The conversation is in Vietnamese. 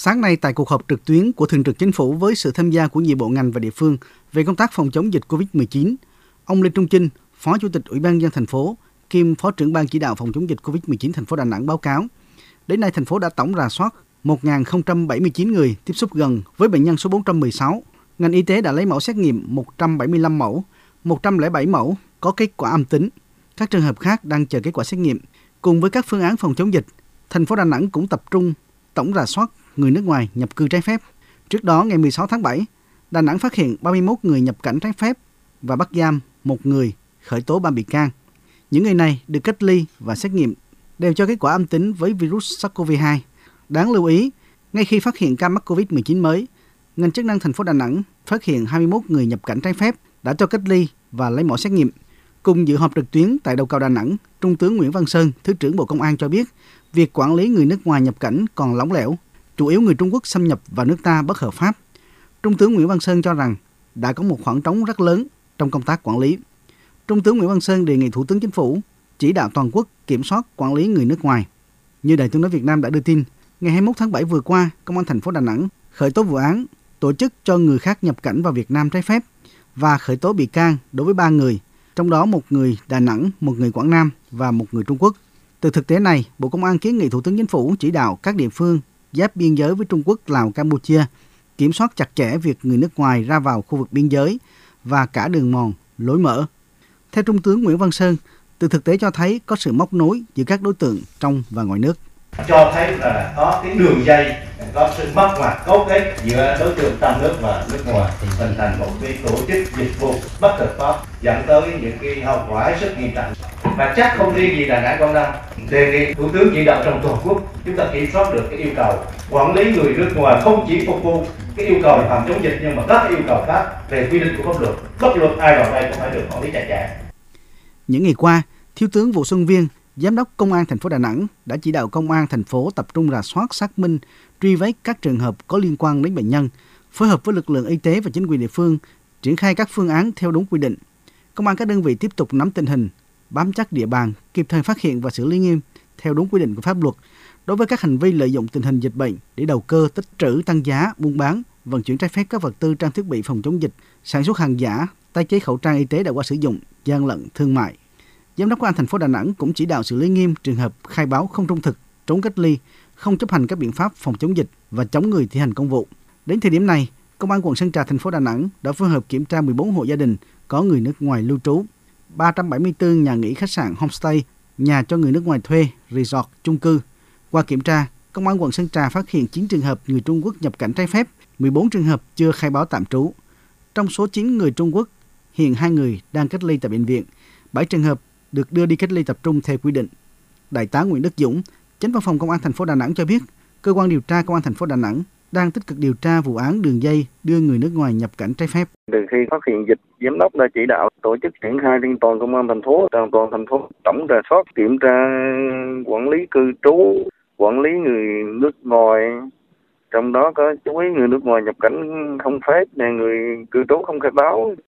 Sáng nay tại cuộc họp trực tuyến của Thường trực Chính phủ với sự tham gia của nhiều bộ ngành và địa phương về công tác phòng chống dịch COVID-19, ông Lê Trung Trinh, Phó Chủ tịch Ủy ban nhân dân thành phố, kiêm Phó trưởng ban chỉ đạo phòng chống dịch COVID-19 thành phố Đà Nẵng báo cáo, đến nay thành phố đã tổng rà soát 1.079 người tiếp xúc gần với bệnh nhân số 416. Ngành y tế đã lấy mẫu xét nghiệm 175 mẫu, 107 mẫu có kết quả âm tính. Các trường hợp khác đang chờ kết quả xét nghiệm. Cùng với các phương án phòng chống dịch, thành phố Đà Nẵng cũng tập trung tổng rà soát người nước ngoài nhập cư trái phép. Trước đó, ngày 16 tháng 7, Đà Nẵng phát hiện 31 người nhập cảnh trái phép và bắt giam 1 người, khởi tố 3 bị can. Những người này được cách ly và xét nghiệm, đều cho kết quả âm tính với virus SARS-CoV-2. Đáng lưu ý, ngay khi phát hiện ca mắc COVID-19 mới, ngành chức năng thành phố Đà Nẵng phát hiện 21 người nhập cảnh trái phép đã cho cách ly và lấy mẫu xét nghiệm. Cùng dự họp trực tuyến tại đầu cầu Đà Nẵng, Trung tướng Nguyễn Văn Sơn, Thứ trưởng Bộ Công an cho biết, việc quản lý người nước ngoài nhập cảnh còn lỏng lẻo, chủ yếu người Trung Quốc xâm nhập vào nước ta bất hợp pháp. Trung tướng Nguyễn Văn Sơn cho rằng đã có một khoảng trống rất lớn trong công tác quản lý. Trung tướng Nguyễn Văn Sơn đề nghị Thủ tướng Chính phủ chỉ đạo toàn quốc kiểm soát quản lý người nước ngoài. Như Đài Tiếng nói Việt Nam đã đưa tin, ngày 21 tháng 7 vừa qua, Công an thành phố Đà Nẵng khởi tố vụ án tổ chức cho người khác nhập cảnh vào Việt Nam trái phép và khởi tố bị can đối với 3 người, trong đó 1 người Đà Nẵng, 1 người Quảng Nam và 1 người Trung Quốc. Từ thực tế này, Bộ Công an kiến nghị Thủ tướng Chính phủ chỉ đạo các địa phương giáp biên giới với Trung Quốc, Lào, Campuchia kiểm soát chặt chẽ việc người nước ngoài ra vào khu vực biên giới và cả đường mòn, lối mở. Theo Trung tướng Nguyễn Văn Sơn, từ thực tế cho thấy có sự móc nối giữa các đối tượng trong và ngoài nước. Cho thấy là có cái đường dây, có sự móc ngoặt cấu kết giữa đối tượng trong nước và nước ngoài, hình thành một cái tổ chức dịch vụ bất hợp pháp dẫn tới những cái hậu quả rất nghiêm trọng. Mà chắc không riêng gì Đà Nẵng, Quảng Nam. Đề nghị Thủ tướng chỉ đạo trong toàn quốc chúng ta kiểm soát được cái yêu cầu quản lý người nước ngoài, không chỉ phục vụ cái yêu cầu phòng chống dịch nhưng mà các yêu cầu khác về quy định của pháp luật. Pháp luật ai vào đây cũng phải được quản lý chặt chẽ. Những ngày qua, Thiếu tướng Vũ Xuân Viên, Giám đốc Công an thành phố Đà Nẵng đã chỉ đạo Công an thành phố tập trung rà soát, xác minh, truy vết các trường hợp có liên quan đến bệnh nhân, phối hợp với lực lượng y tế và chính quyền địa phương triển khai các phương án theo đúng quy định. Công an các đơn vị tiếp tục nắm tình hình, bám chắc địa bàn, kịp thời phát hiện và xử lý nghiêm theo đúng quy định của pháp luật đối với các hành vi lợi dụng tình hình dịch bệnh để đầu cơ, tích trữ, tăng giá, buôn bán, vận chuyển trái phép các vật tư, trang thiết bị phòng chống dịch, sản xuất hàng giả, tái chế khẩu trang y tế đã qua sử dụng, gian lận thương mại. Giám đốc Công an thành phố Đà Nẵng cũng chỉ đạo xử lý nghiêm trường hợp khai báo không trung thực, trốn cách ly, không chấp hành các biện pháp phòng chống dịch và chống người thi hành công vụ. Đến thời điểm này, Công an quận Sơn Trà thành phố Đà Nẵng đã phối hợp kiểm tra 14 hộ gia đình có người nước ngoài lưu trú, 374 nhà nghỉ khách sạn homestay, nhà cho người nước ngoài thuê, resort, chung cư. Qua kiểm tra, Công an quận Sơn Trà phát hiện 9 trường hợp người Trung Quốc nhập cảnh trái phép, 14 trường hợp chưa khai báo tạm trú. Trong số 9 người Trung Quốc, hiện 2 người đang cách ly tại bệnh viện, 7 trường hợp được đưa đi cách ly tập trung theo quy định. Đại tá Nguyễn Đức Dũng, Chánh Văn phòng Công an thành phố Đà Nẵng cho biết, cơ quan điều tra Công an thành phố Đà Nẵng đang tích cực điều tra vụ án đường dây đưa người nước ngoài nhập cảnh trái phép. Từ khi phát hiện dịch, giám đốc đã chỉ đạo tổ chức triển khai trên toàn công an thành phố, tổng rà soát, kiểm tra quản lý cư trú, quản lý người nước ngoài, trong đó có chú ý người nước ngoài nhập cảnh không phép, người cư trú không khai báo.